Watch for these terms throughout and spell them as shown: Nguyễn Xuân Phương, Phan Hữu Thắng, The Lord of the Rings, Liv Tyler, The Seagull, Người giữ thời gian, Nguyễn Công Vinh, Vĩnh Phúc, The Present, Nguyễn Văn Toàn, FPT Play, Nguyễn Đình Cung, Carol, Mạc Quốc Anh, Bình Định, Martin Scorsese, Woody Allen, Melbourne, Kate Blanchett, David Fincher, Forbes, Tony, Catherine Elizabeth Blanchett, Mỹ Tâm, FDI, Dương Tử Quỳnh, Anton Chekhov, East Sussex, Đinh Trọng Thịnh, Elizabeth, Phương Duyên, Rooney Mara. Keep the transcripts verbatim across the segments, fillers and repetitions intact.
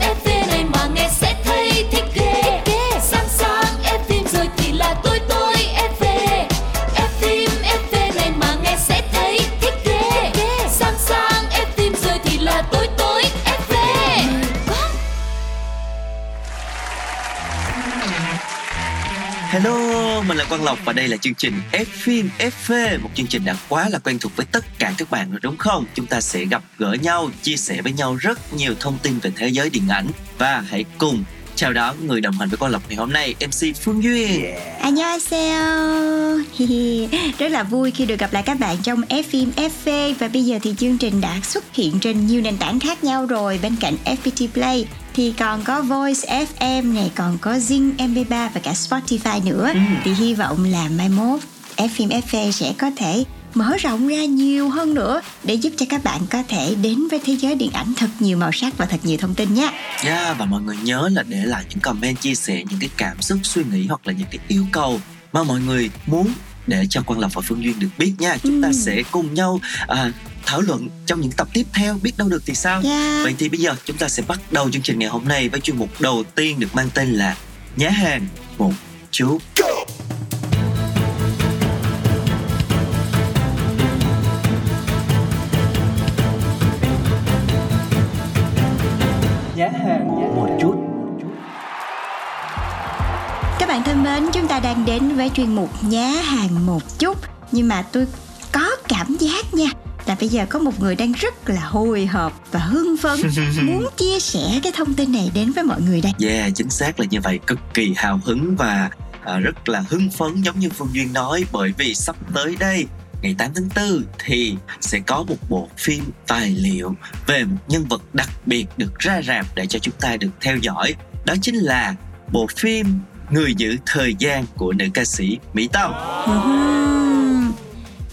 ép vê này mà nghe sẽ thấy thích ghê. Sáng sáng F-phim rồi thì là tôi tôi ép vê. F-phim ép vê này mà nghe sẽ thấy thích ghê. Sáng sáng F-phim rồi thì là tôi tôi ép vê. Hello, mình là Quang Lộc và đây là chương trình F-phim ép vê, một chương trình đã quá là quen thuộc với tất cả các bạn rồi đúng không? Chúng ta sẽ gặp gỡ nhau, chia sẻ với nhau rất nhiều thông tin về thế giới điện ảnh và hãy cùng chào đón người đồng hành với Quang Lộc ngày hôm nay, em xê Phương Duyên. Annyeonghaseyo. Rất là vui khi được gặp lại các bạn trong F-phim ép vê và bây giờ thì chương trình đã xuất hiện trên nhiều nền tảng khác nhau rồi. Bên cạnh ép pê tê Play thì còn có Voice ép em này, còn có Zing em pê ba và cả Spotify nữa. Ừ. Thì hy vọng là mai mốt F-phim ép vê sẽ có thể mở rộng ra nhiều hơn nữa để giúp cho các bạn có thể đến với thế giới điện ảnh thật nhiều màu sắc và thật nhiều thông tin nhé. Yeah, và mọi người nhớ là để lại những comment, chia sẻ những cái cảm xúc, suy nghĩ hoặc là những cái yêu cầu mà mọi người muốn để cho Quang Lộc và Phương Duyên được biết nha. Chúng ừ. ta sẽ cùng nhau à, thảo luận trong những tập tiếp theo, biết đâu được thì sao. Yeah. Vậy thì bây giờ chúng ta sẽ bắt đầu chương trình ngày hôm nay với chuyên mục đầu tiên được mang tên là Nhá hàng một chút. Nhá hàng một chút. Các bạn thân mến, chúng ta đang đến với chuyên mục Nhá hàng một chút. Nhưng mà tôi có cảm giác nha là bây giờ có một người đang rất là hồi hộp và hưng phấn muốn chia sẻ cái thông tin này đến với mọi người đây. Yeah, chính xác là như vậy, cực kỳ hào hứng và à, rất là hưng phấn giống như Phương Duyên nói, bởi vì sắp tới đây ngày tám tháng tư thì sẽ có một bộ phim tài liệu về một nhân vật đặc biệt được ra rạp để cho chúng ta được theo dõi. Đó chính là bộ phim Người giữ thời gian của nữ ca sĩ Mỹ Tâm.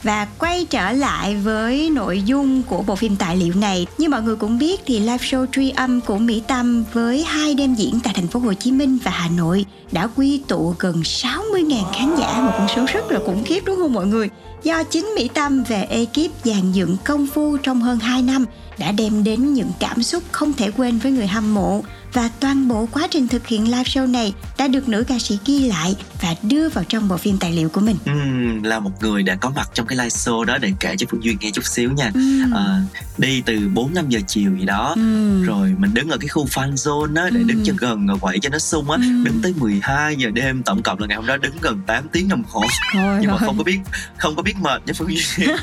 Và quay trở lại với nội dung của bộ phim tài liệu này, như mọi người cũng biết thì live show tri âm của Mỹ Tâm với hai đêm diễn tại thành phố Hồ Chí Minh và Hà Nội đã quy tụ gần sáu mươi nghìn khán giả, một con số rất là khủng khiếp đúng không mọi người? Do chính Mỹ Tâm và ekip dàn dựng công phu trong hơn hai năm đã đem đến những cảm xúc không thể quên với người hâm mộ. Và toàn bộ quá trình thực hiện live show này đã được nữ ca sĩ ghi lại và đưa vào trong bộ phim tài liệu của mình. Uhm, là một người đã có mặt trong cái live show đó để kể cho Phương Duyên nghe chút xíu nha. Uhm. À, đi từ bốn năm giờ chiều gì đó, uhm. rồi mình đứng ở cái khu fan zone á, để uhm. đứng cho gần rồi quậy cho nó sung á, uhm. đứng tới mười hai giờ đêm, tổng cộng là ngày hôm đó đứng gần tám tiếng đồng hồ. Thôi Nhưng rồi. mà không có biết, không có biết mệt nha Phương Duyên.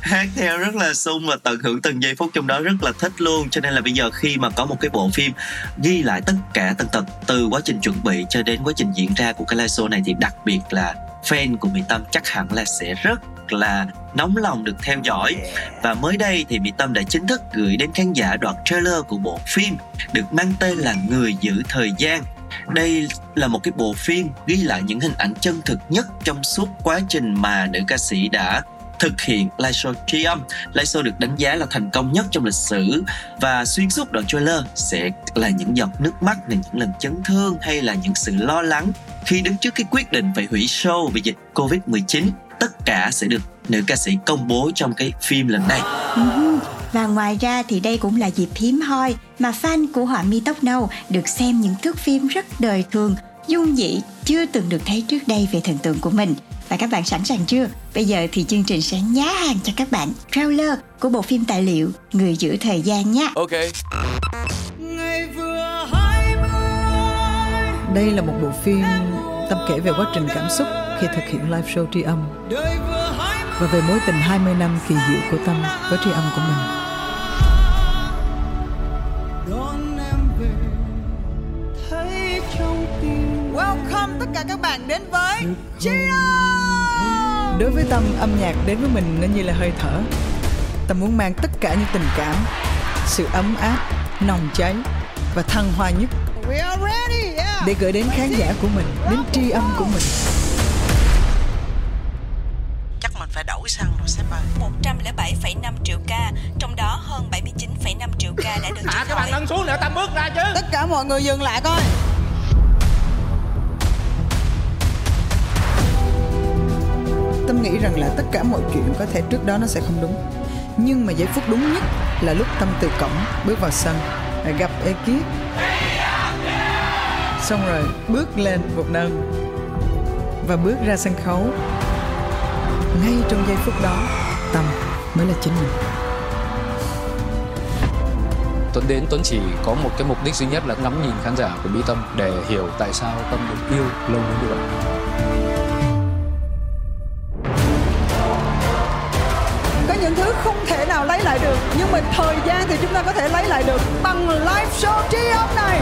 Hát theo rất là sung và tận hưởng từng giây phút trong đó, rất là thích luôn. Cho nên là bây giờ khi mà có một cái bộ phim ghi lại tất cả tần tật từ quá trình chuẩn bị cho đến quá trình diễn ra của cái live show này thì đặc biệt là fan của Mỹ Tâm chắc hẳn là sẽ rất là nóng lòng được theo dõi. Và mới đây thì Mỹ Tâm đã chính thức gửi đến khán giả đoạn trailer của bộ phim được mang tên là Người giữ thời gian. Đây là một cái bộ phim ghi lại những hình ảnh chân thực nhất trong suốt quá trình mà nữ ca sĩ đã thực hiện live show tri âm. Live show được đánh giá là thành công nhất trong lịch sử và xuyên suốt đoạn trailer sẽ là những giọt nước mắt, là những lần chấn thương hay là những sự lo lắng khi đứng trước cái quyết định phải hủy show vì dịch covid mười chín. Tất cả sẽ được nữ ca sĩ công bố trong cái phim lần này. Ừ. Và ngoài ra thì đây cũng là dịp hiếm hoi mà fan của họa mi tóc nâu được xem những thước phim rất đời thường, dung dị chưa từng được thấy trước đây về thần tượng của mình. Và các bạn sẵn sàng chưa? Bây giờ thì chương trình sẽ nhá hàng cho các bạn trailer của bộ phim tài liệu Người giữ thời gian nhé. Ok. Đây là một bộ phim Tâm kể về quá trình cảm xúc khi thực hiện live show tri âm và về mối tình hai mươi năm kỳ diệu của Tâm với tri âm của mình. Welcome tất cả các bạn đến với tri âm. Đối với Tâm, âm nhạc đến với mình nó như là hơi thở. Tâm muốn mang tất cả những tình cảm, sự ấm áp, nồng cháy và thăng hoa nhất để gửi đến khán giả của mình, đến tri âm của mình. Chắc mình phải đổi xăng rồi sếp ơi. Một trăm lẻ bảy phẩy năm triệu ca, trong đó hơn bảy mươi chín phẩy năm triệu ca đã được trả lời. nâng xuống nữa, Tâm bước ra chứ. Tất cả mọi người dừng lại coi. Tâm nghĩ rằng là tất cả mọi chuyện có thể trước đó nó sẽ không đúng, nhưng mà giây phút đúng nhất là lúc Tâm từ cổng bước vào sân, gặp ekip, xong rồi bước lên vụt nâng và bước ra sân khấu. Ngay trong giây phút đó, Tâm mới là chính mình. Tuấn đến, Tuấn chỉ có một cái mục đích duy nhất là ngắm nhìn khán giả của Mỹ Tâm để hiểu tại sao Tâm được yêu lâu đến như vậy. Có những thứ không thể nào lấy lại được, nhưng mà thời gian thì chúng ta có thể lấy lại được bằng live show tri ân này.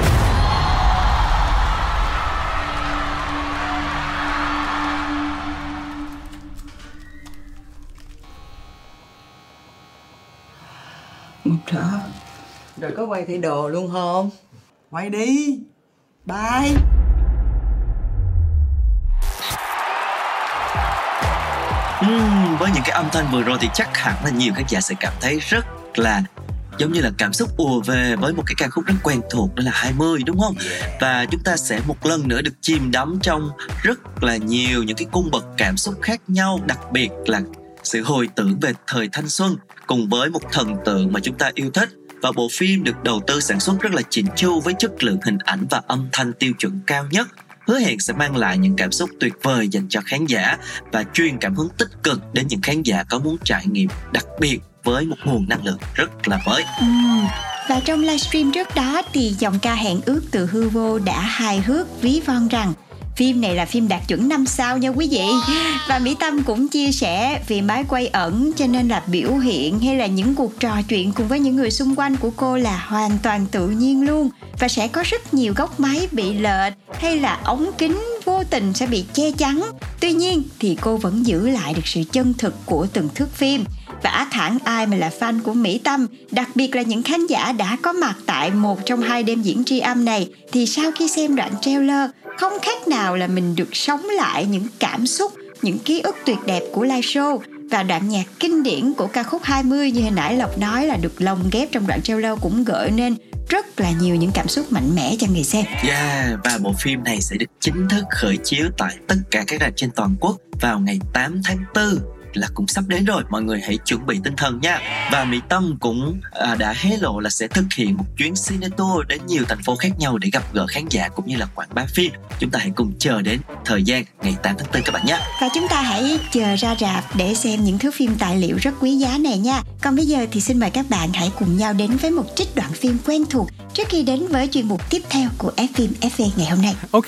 Trời ơi. Rồi có quay thẻ đồ luôn không? Quay đi. Bye. uhm, Với những cái âm thanh vừa rồi thì chắc hẳn là nhiều khán giả sẽ cảm thấy rất là giống như là cảm xúc ùa về với một cái ca khúc rất quen thuộc, đó là hai mươi, đúng không? Và chúng ta sẽ một lần nữa được chìm đắm trong rất là nhiều những cái cung bậc cảm xúc khác nhau, đặc biệt là sự hồi tưởng về thời thanh xuân cùng với một thần tượng mà chúng ta yêu thích. Và bộ phim được đầu tư sản xuất rất là chỉnh chu với chất lượng hình ảnh và âm thanh tiêu chuẩn cao nhất, hứa hẹn sẽ mang lại những cảm xúc tuyệt vời dành cho khán giả và truyền cảm hứng tích cực đến những khán giả có muốn trải nghiệm đặc biệt với một nguồn năng lượng rất là mới. Ừ. Và trong livestream trước đó thì dòng ca Hẹn Ước Từ Hư Vô đã hài hước ví von rằng phim này là phim đạt chuẩn năm sao nha quý vị. Và Mỹ Tâm cũng chia sẻ vì máy quay ẩn cho nên là biểu hiện hay là những cuộc trò chuyện cùng với những người xung quanh của cô là hoàn toàn tự nhiên luôn. Và sẽ có rất nhiều góc máy bị lệch hay là ống kính vô tình sẽ bị che chắn. Tuy nhiên thì cô vẫn giữ lại được sự chân thực của từng thước phim. Và thẳng ai mà là fan của Mỹ Tâm, đặc biệt là những khán giả đã có mặt tại một trong hai đêm diễn tri âm này, thì sau khi xem đoạn trailer, không khác nào là mình được sống lại những cảm xúc, những ký ức tuyệt đẹp của live show. Và đoạn nhạc kinh điển của ca khúc hai mươi như hồi nãy Lộc nói là được lồng ghép trong đoạn trailer cũng gợi nên rất là nhiều những cảm xúc mạnh mẽ cho người xem. Yeah, và bộ phim này sẽ được chính thức khởi chiếu tại tất cả các rạp trên toàn quốc vào ngày tám tháng tư. Là cũng sắp đến rồi, mọi người hãy chuẩn bị tinh thần nha. Và Mỹ Tâm cũng à, đã hé lộ là sẽ thực hiện một chuyến cine tour đến nhiều thành phố khác nhau để gặp gỡ khán giả cũng như là quảng bá phim. Chúng ta hãy cùng chờ đến thời gian ngày tám tháng tư các bạn nhé. Và chúng ta hãy chờ ra rạp để xem những thứ phim tài liệu rất quý giá này nha. Còn bây giờ thì xin mời các bạn hãy cùng nhau đến với một trích đoạn phim quen thuộc trước khi đến với chuyên mục tiếp theo của F-phim ép vê ngày hôm nay. Ok.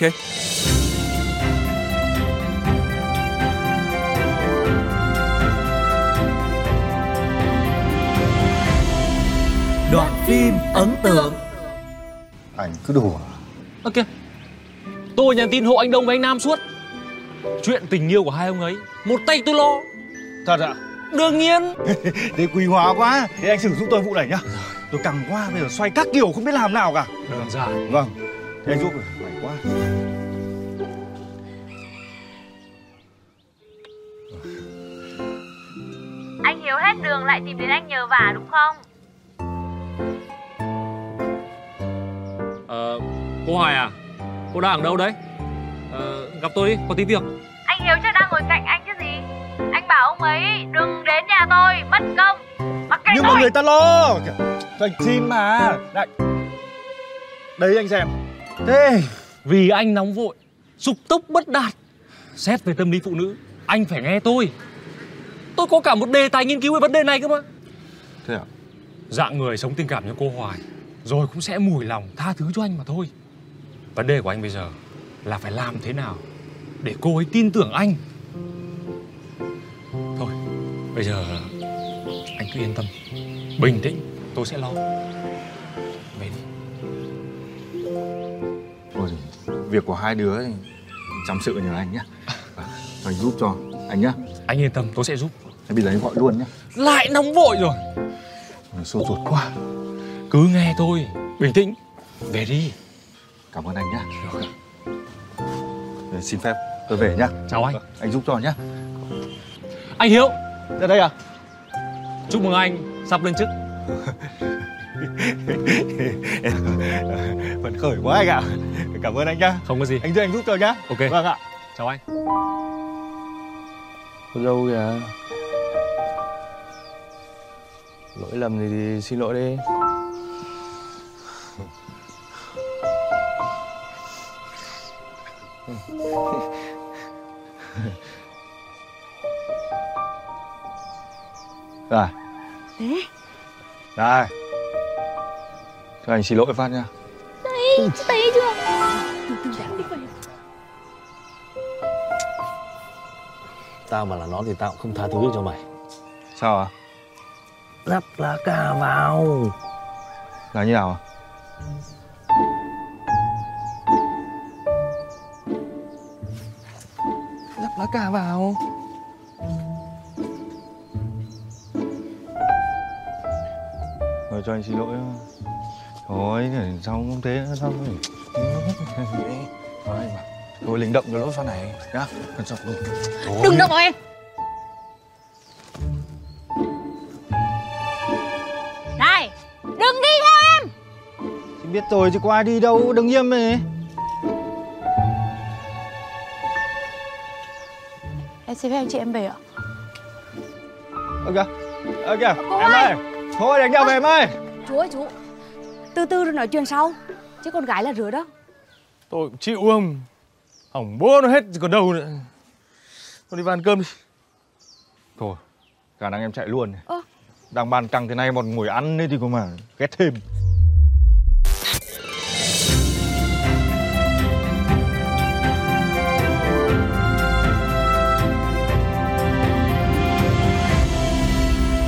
Đoạn phim ấn tượng. Anh cứ đùa. Ok. Tôi nhắn tin hộ anh Đông và anh Nam suốt. Chuyện tình yêu của hai ông ấy một tay tôi lo. Thật ạ? À? Đương nhiên. Thế quý hóa quá. Thế anh xử giúp tôi vụ này nhá. Tôi căng quá, bây giờ xoay các kiểu không biết làm nào cả. Đơn giản. Vâng. Thế anh giúp. Mày quá. Anh Hiếu hết đường lại tìm đến anh nhờ vả đúng không? Ờ, cô Hoài à, cô đang ở đâu đấy? Ờ, gặp tôi đi, có tí việc. Anh Hiếu chắc đang ngồi cạnh anh chứ gì. Anh bảo ông ấy đừng đến nhà tôi, mất công. Mặc kệ. Nhưng tôi. Mà người ta lo. Thành chim mà. Đấy. Đấy anh xem. Thế vì anh nóng vội, sụp tốc bất đạt. Xét về tâm lý phụ nữ, anh phải nghe tôi. Tôi có cả một đề tài nghiên cứu về vấn đề này cơ mà. Thế à? Dạng người sống tình cảm như cô Hoài rồi cũng sẽ mùi lòng tha thứ cho anh mà thôi. Vấn đề của anh bây giờ là phải làm thế nào để cô ấy tin tưởng anh. Thôi, bây giờ anh cứ yên tâm, bình tĩnh, tôi sẽ lo. Về đi. Thôi, việc của hai đứa chăm sự nhờ anh nhé. Anh giúp cho, anh nhé. Anh yên tâm, tôi sẽ giúp. Thế bây giờ anh gọi luôn nhé. Lại nóng vội rồi. Sốt ruột quá. Cứ nghe tôi, bình tĩnh, về đi. Cảm ơn anh nhá. Để xin phép, tôi về nhá. Chào anh. Anh giúp cho nhá. Anh Hiếu. Ra đây à? Chúc mừng anh, sắp lên chức. Phấn khởi quá anh ạ. Cảm ơn anh nhá. Không có gì. Anh Duyên anh giúp tôi nhá. Ok. Vâng ạ. Chào anh. Cô dâu kìa. Lỗi lầm thì, thì xin lỗi đi. Rồi. Ê. Đây. Cho anh xin lỗi phát nha. Đấy, thấy chưa? Từ từ đánh đi vậy. Tao mà là nó thì tao cũng không tha thứ cho mày. Sao ạ? À? Lắp lá cà vào. Là như nào ạ? À? Lắp lá cà vào. Rồi cho anh xin lỗi. Thôi, sao không thế sao không? Thôi, thôi linh động cái lỗ sau này nhá. Đừng động vào em. Này, đừng đi theo em. Chị biết rồi chứ có ai đi đâu, đừng im này. Em xin phép anh chị em về ạ. Ok, ok, em ơi. Thôi đánh nhau về em ơi. Chú ơi chú. Từ từ rồi nói chuyện sau. Chứ con gái là rứa đó. Tôi cũng chịu không. Hỏng bố nó hết còn đâu nữa. Con đi vào ăn cơm đi. Thôi, khả năng em chạy luôn này. Ờ. Đang bàn căng thế này một ngồi ăn ấy thì có mà ghét thêm.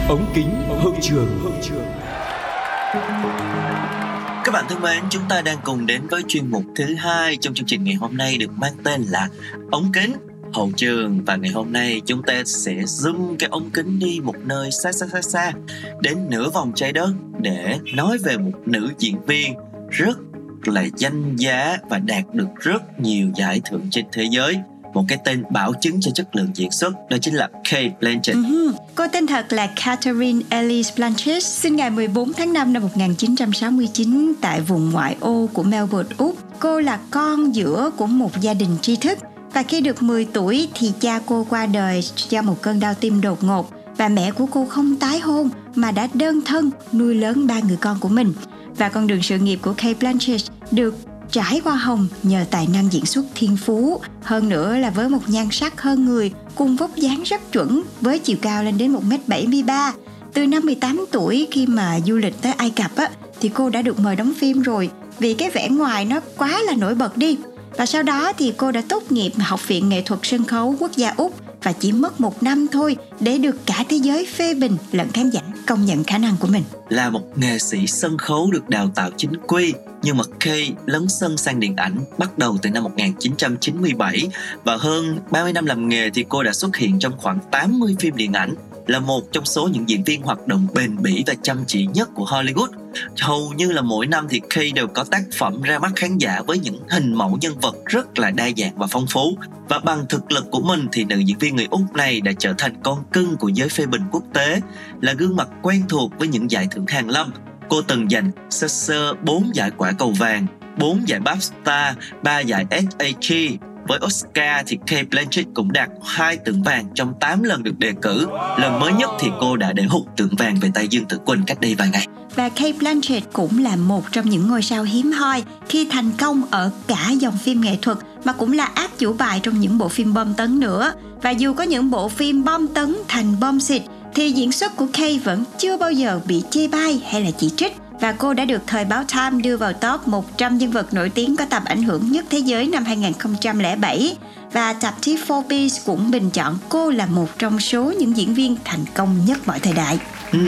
Ống kính hậu trường. Hậu trường. Các bạn thân mến, chúng ta đang cùng đến với chuyên mục thứ hai trong chương trình ngày hôm nay được mang tên là ống kính hậu trường. Và ngày hôm nay chúng ta sẽ zoom cái ống kính đi một nơi xa xa xa xa đến nửa vòng trái đất để nói về một nữ diễn viên rất là danh giá và đạt được rất nhiều giải thưởng trên thế giới. Một cái tên bảo chứng cho chất lượng diễn xuất, đó chính là Kate Blanchett. Uh-huh. Cô tên thật là Catherine Elizabeth Blanchett, sinh ngày mười bốn tháng năm năm một nghìn chín trăm sáu mươi chín tại vùng ngoại ô của Melbourne, Úc. Cô là con giữa của một gia đình tri thức và khi được mười tuổi thì cha cô qua đời do một cơn đau tim đột ngột và mẹ của cô không tái hôn mà đã đơn thân nuôi lớn ba người con của mình. Và con đường sự nghiệp của Kate Blanchett được trải qua hồng nhờ tài năng diễn xuất thiên phú. Hơn nữa là với một nhan sắc hơn người, cùng vóc dáng rất chuẩn với chiều cao lên đến một mét bảy mươi ba. Từ năm mười tám tuổi khi mà du lịch tới Ai Cập á, thì cô đã được mời đóng phim rồi vì cái vẻ ngoài nó quá là nổi bật đi. Và sau đó thì cô đã tốt nghiệp Học viện Nghệ thuật Sân khấu Quốc gia Úc và chỉ mất một năm thôi để được cả thế giới phê bình lẫn khán giả công nhận khả năng của mình. Là một nghệ sĩ sân khấu được đào tạo chính quy, nhưng McKay lấn sân sang điện ảnh bắt đầu từ năm một nghìn chín trăm chín mươi bảy và hơn ba mươi năm làm nghề thì cô đã xuất hiện trong khoảng tám mươi phim điện ảnh, là một trong số những diễn viên hoạt động bền bỉ và chăm chỉ nhất của Hollywood. Hầu như là mỗi năm thì Kay đều có tác phẩm ra mắt khán giả với những hình mẫu nhân vật rất là đa dạng và phong phú. Và bằng thực lực của mình thì nữ diễn viên người Úc này đã trở thành con cưng của giới phê bình quốc tế, là gương mặt quen thuộc với những giải thưởng hàn lâm. Cô từng giành sơ sơ bốn giải Quả Cầu Vàng, bốn giải BAFTA, ba giải ét a giê. Với Oscar thì Kate Blanchett cũng đạt hai tượng vàng trong tám lần được đề cử. Lần mới nhất thì cô đã để hụt tượng vàng về tay Dương Tử Quỳnh cách đây vài ngày. Và Kate Blanchett cũng là một trong những ngôi sao hiếm hoi khi thành công ở cả dòng phim nghệ thuật mà cũng là ác chủ bài trong những bộ phim bom tấn nữa. Và dù có những bộ phim bom tấn thành bom xịt thì diễn xuất của Kate vẫn chưa bao giờ bị chê bai hay là chỉ trích. Và cô đã được thời báo Time đưa vào top một trăm nhân vật nổi tiếng có tầm ảnh hưởng nhất thế giới năm hai nghìn không trăm lẻ bảy. Và tạp chí Forbes cũng bình chọn cô là một trong số những diễn viên thành công nhất mọi thời đại. Ừ,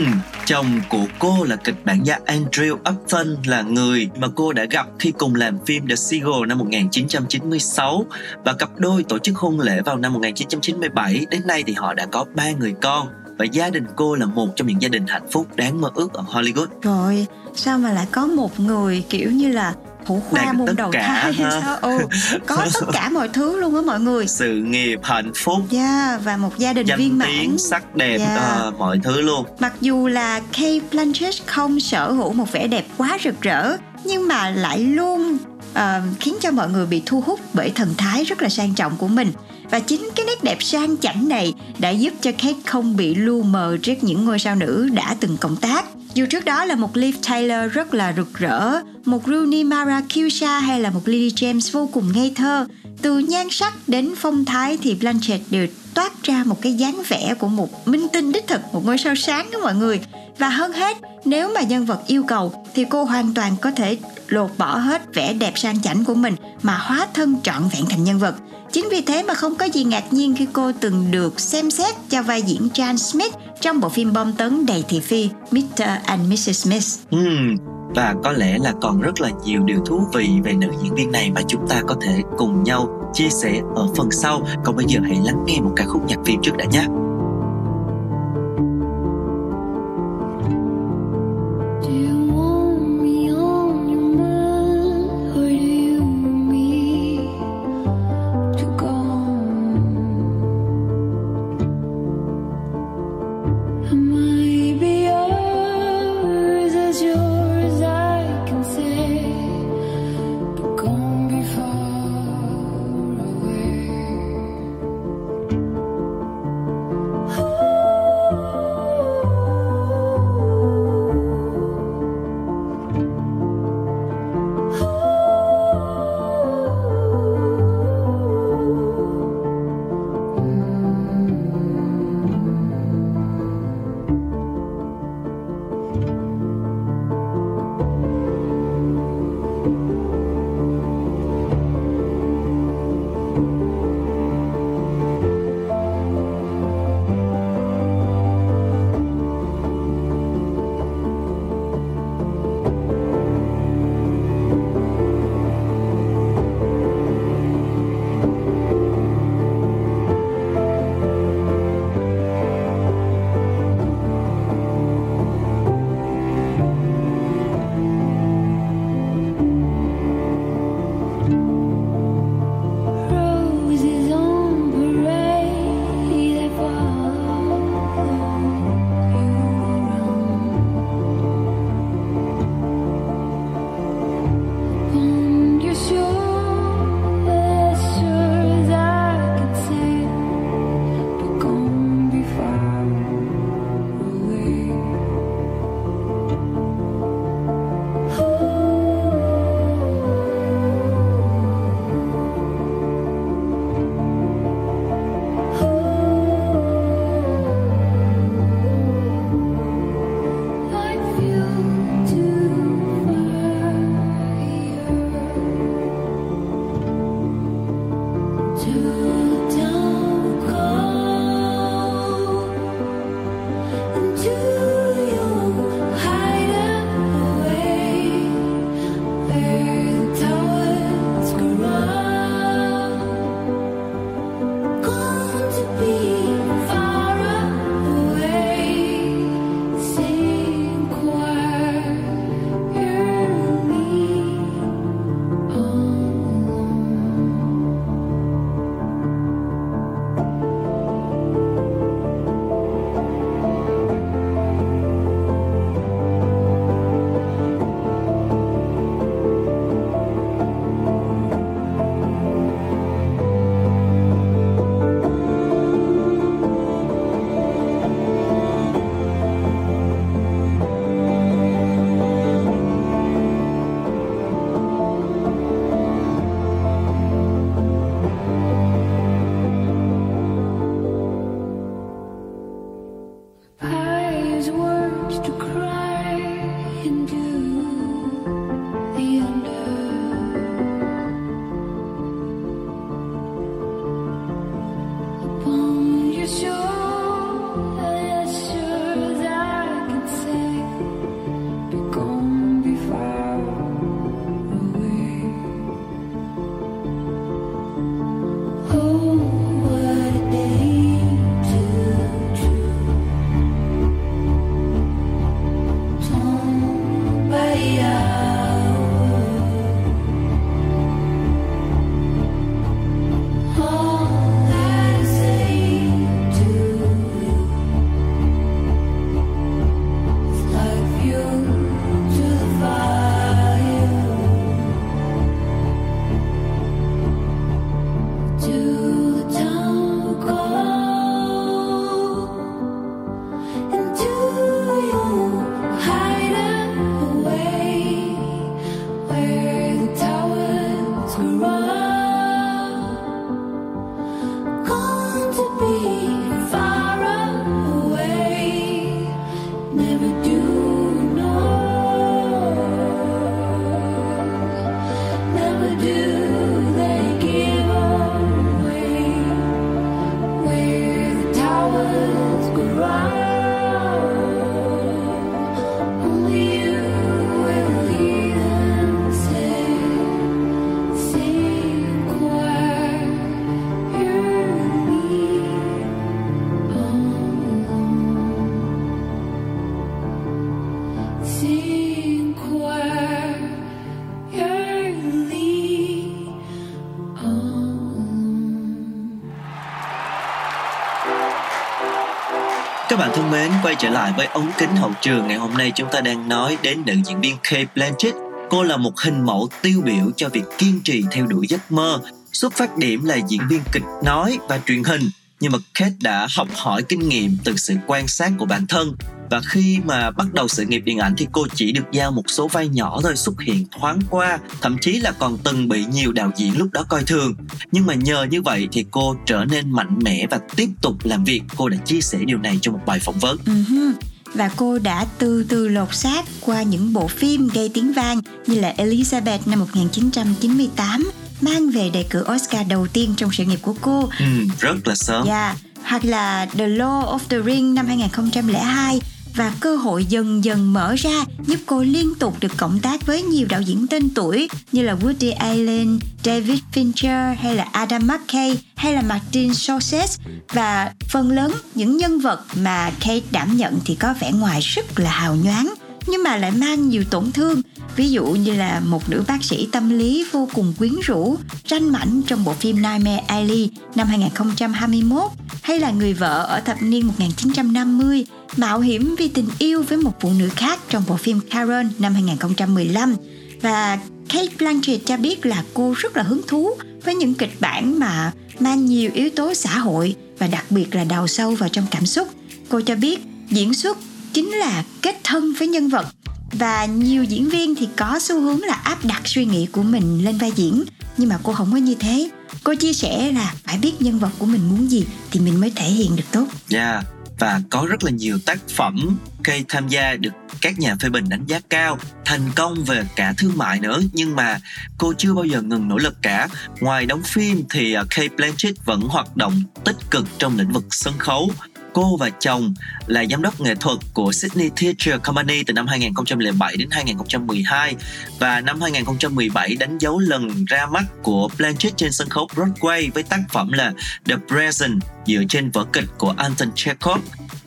chồng của cô là kịch bản gia Andrew Upton, là người mà cô đã gặp khi cùng làm phim The Seagull năm một nghìn chín trăm chín mươi sáu. Và cặp đôi tổ chức hôn lễ vào năm một nghìn chín trăm chín mươi bảy. Đến nay thì họ đã có ba người con. Và gia đình cô là một trong những gia đình hạnh phúc đáng mơ ước ở Hollywood. Rồi, sao mà lại có một người kiểu như là thủ khoa môn đầu thai hay sao? Ừ, có tất cả mọi thứ luôn á mọi người. Sự nghiệp, hạnh phúc, yeah, và một gia đình danh viên mãn, danh tiếng, sắc đẹp, yeah. uh, mọi thứ luôn. Mặc dù là Kate Blanchett không sở hữu một vẻ đẹp quá rực rỡ, nhưng mà lại luôn uh, khiến cho mọi người bị thu hút bởi thần thái rất là sang trọng của mình. Và chính cái nét đẹp sang chảnh này đã giúp cho Kate không bị lu mờ trước những ngôi sao nữ đã từng cộng tác. Dù trước đó là một Liv Tyler rất là rực rỡ, một Rooney Mara Kyusha hay là một Lily James vô cùng ngây thơ, từ nhan sắc đến phong thái thì Blanchett đều toát ra một cái dáng vẻ của một minh tinh đích thực, một ngôi sao sáng đó mọi người. Và hơn hết, nếu mà nhân vật yêu cầu thì cô hoàn toàn có thể lột bỏ hết vẻ đẹp sang chảnh của mình mà hóa thân trọn vẹn thành nhân vật. Chính vì thế mà không có gì ngạc nhiên khi cô từng được xem xét cho vai diễn Jan Smith trong bộ phim bom tấn đầy thị phi mít tơ and mít sít Smith. Hmm. Và có lẽ là còn rất là nhiều điều thú vị về nữ diễn viên này mà chúng ta có thể cùng nhau chia sẻ ở phần sau. Còn bây giờ hãy lắng nghe một ca khúc nhạc phim trước đã nhé. Các bạn thân mến, quay trở lại với ống kính hậu trường. Ngày hôm nay chúng ta đang nói đến nữ diễn viên Kate Blanchett. Cô là một hình mẫu tiêu biểu cho việc kiên trì theo đuổi giấc mơ. Xuất phát điểm là diễn viên kịch nói và truyền hình, nhưng mà Kate đã học hỏi kinh nghiệm từ sự quan sát của bản thân. Và khi mà bắt đầu sự nghiệp điện ảnh thì cô chỉ được giao một số vai nhỏ thôi, xuất hiện thoáng qua, thậm chí là còn từng bị nhiều đạo diễn lúc đó coi thường. Nhưng mà nhờ như vậy thì cô trở nên mạnh mẽ và tiếp tục làm việc. Cô đã chia sẻ điều này trong một bài phỏng vấn. Uh-huh. Và cô đã từ từ lột xác qua những bộ phim gây tiếng vang như là Elizabeth năm một nghìn chín trăm chín mươi tám, mang về đề cử Oscar đầu tiên trong sự nghiệp của cô. Ừ, rất là sớm. Yeah. Hoặc là The Lord of the Rings năm hai nghìn không trăm lẻ hai. Và cơ hội dần dần mở ra giúp cô liên tục được cộng tác với nhiều đạo diễn tên tuổi như là Woody Allen, David Fincher hay là Adam McKay hay là Martin Scorsese. Và phần lớn những nhân vật mà Kate đảm nhận thì có vẻ ngoài rất là hào nhoáng, nhưng mà lại mang nhiều tổn thương. Ví dụ như là một nữ bác sĩ tâm lý vô cùng quyến rũ, ranh mãnh trong bộ phim Nightmare Alley năm hai nghìn không trăm hai mươi mốt, hay là người vợ ở thập niên một nghìn chín trăm năm mươi, mạo hiểm vì tình yêu với một phụ nữ khác trong bộ phim Carol năm hai nghìn không trăm mười lăm. Và Kate Blanchett cho biết là cô rất là hứng thú với những kịch bản mà mang nhiều yếu tố xã hội và đặc biệt là đào sâu vào trong cảm xúc. Cô cho biết diễn xuất chính là kết thân với nhân vật. Và nhiều diễn viên thì có xu hướng là áp đặt suy nghĩ của mình lên vai diễn, nhưng mà cô không có như thế. Cô chia sẻ là phải biết nhân vật của mình muốn gì thì mình mới thể hiện được tốt. Yeah. Và có rất là nhiều tác phẩm Kate tham gia được các nhà phê bình đánh giá cao, thành công về cả thương mại nữa, nhưng mà cô chưa bao giờ ngừng nỗ lực cả. Ngoài đóng phim thì Kate Blanchett vẫn hoạt động tích cực trong lĩnh vực sân khấu. Cô và chồng là giám đốc nghệ thuật của Sydney Theatre Company từ năm hai nghìn không trăm lẻ bảy đến hai nghìn không trăm mười hai, và năm hai nghìn không trăm mười bảy đánh dấu lần ra mắt của Blanchett trên sân khấu Broadway với tác phẩm là The Present dựa trên vở kịch của Anton Chekhov,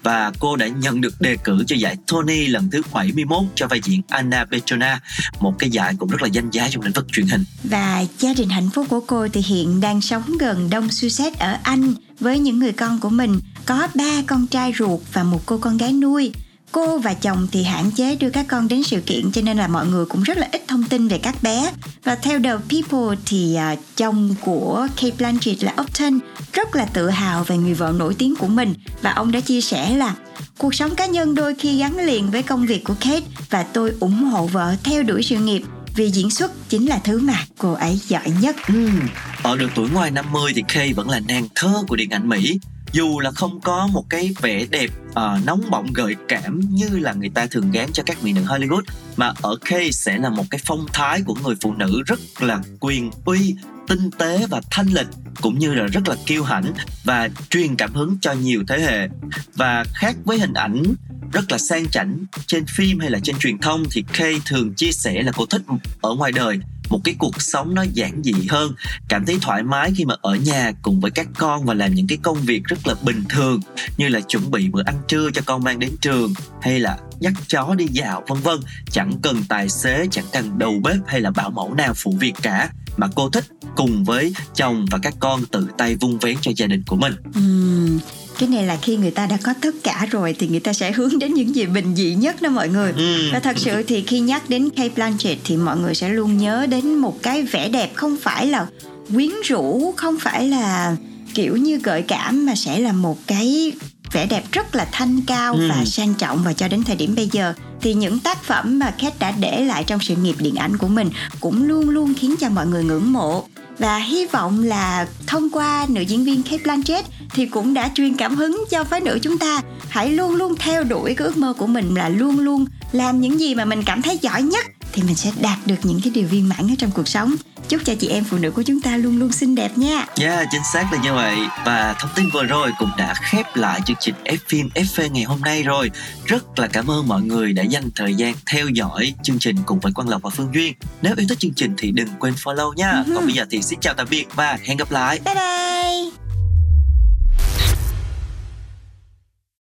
và cô đã nhận được đề cử cho giải Tony lần thứ bảy mươi mốt cho vai diễn Anna Petrona, một cái giải cũng rất là danh giá trong lĩnh vực truyền hình. Và gia đình hạnh phúc của cô thì hiện đang sống gần Đông Sussex ở Anh với những người con của mình, có ba con trai ruột và một cô con gái nuôi. Cô và chồng thì hạn chế đưa các con đến sự kiện, cho nên là mọi người cũng rất là ít thông tin về các bé. Và theo The People thì uh, chồng của Kate Blanchett là Upton rất là tự hào về người vợ nổi tiếng của mình, và ông đã chia sẻ là cuộc sống cá nhân đôi khi gắn liền với công việc của Kate, và tôi ủng hộ vợ theo đuổi sự nghiệp vì diễn xuất chính là thứ mà cô ấy giỏi nhất. Ừ. Ở độ tuổi ngoài năm mươi thì Kate vẫn là nàng thơ của điện ảnh Mỹ. Dù là không có một cái vẻ đẹp uh, nóng bỏng gợi cảm như là người ta thường gán cho các mỹ nữ Hollywood, mà ở Kate sẽ là một cái phong thái của người phụ nữ rất là quyền uy, tinh tế và thanh lịch, cũng như là rất là kiêu hãnh và truyền cảm hứng cho nhiều thế hệ. Và khác với hình ảnh rất là sang chảnh trên phim hay là trên truyền thông thì Kate thường chia sẻ là cô thích ở ngoài đời một cái cuộc sống nó giản dị hơn, cảm thấy thoải mái khi mà ở nhà cùng với các con và làm những cái công việc rất là bình thường như là chuẩn bị bữa ăn trưa cho con mang đến trường, hay là dắt chó đi dạo vân vân. Chẳng cần tài xế, chẳng cần đầu bếp hay là bảo mẫu nào phụ việc cả, mà cô thích cùng với chồng và các con tự tay vun vén cho gia đình của mình. Uhm, cái này là khi người ta đã có tất cả rồi thì người ta sẽ hướng đến những gì bình dị nhất đó mọi người. Uhm. Và thật sự thì khi nhắc đến Kate Blanchett thì mọi người sẽ luôn nhớ đến một cái vẻ đẹp không phải là quyến rũ, không phải là kiểu như gợi cảm, mà sẽ là một cái vẻ đẹp rất là thanh cao ừ. và sang trọng. Và cho đến thời điểm bây giờ thì những tác phẩm mà Kate đã để lại trong sự nghiệp điện ảnh của mình cũng luôn luôn khiến cho mọi người ngưỡng mộ. Và hy vọng là thông qua nữ diễn viên Kate Blanchett thì cũng đã truyền cảm hứng cho phái nữ chúng ta. Hãy luôn luôn theo đuổi cái ước mơ của mình, là luôn luôn làm những gì mà mình cảm thấy giỏi nhất thì mình sẽ đạt được những cái điều viên mãn ở trong cuộc sống. Chúc cho chị em phụ nữ của chúng ta luôn luôn xinh đẹp nha. Yeah, chính xác là như vậy. Và thông tin vừa rồi cũng đã khép lại chương trình F-phim ép vê ngày hôm nay rồi. Rất là cảm ơn mọi người đã dành thời gian theo dõi chương trình cùng với Quang Lộc và Phương Duyên. Nếu yêu thích chương trình thì đừng quên follow nha. Uh-huh. Còn bây giờ thì xin chào tạm biệt và hẹn gặp lại. Bye bye.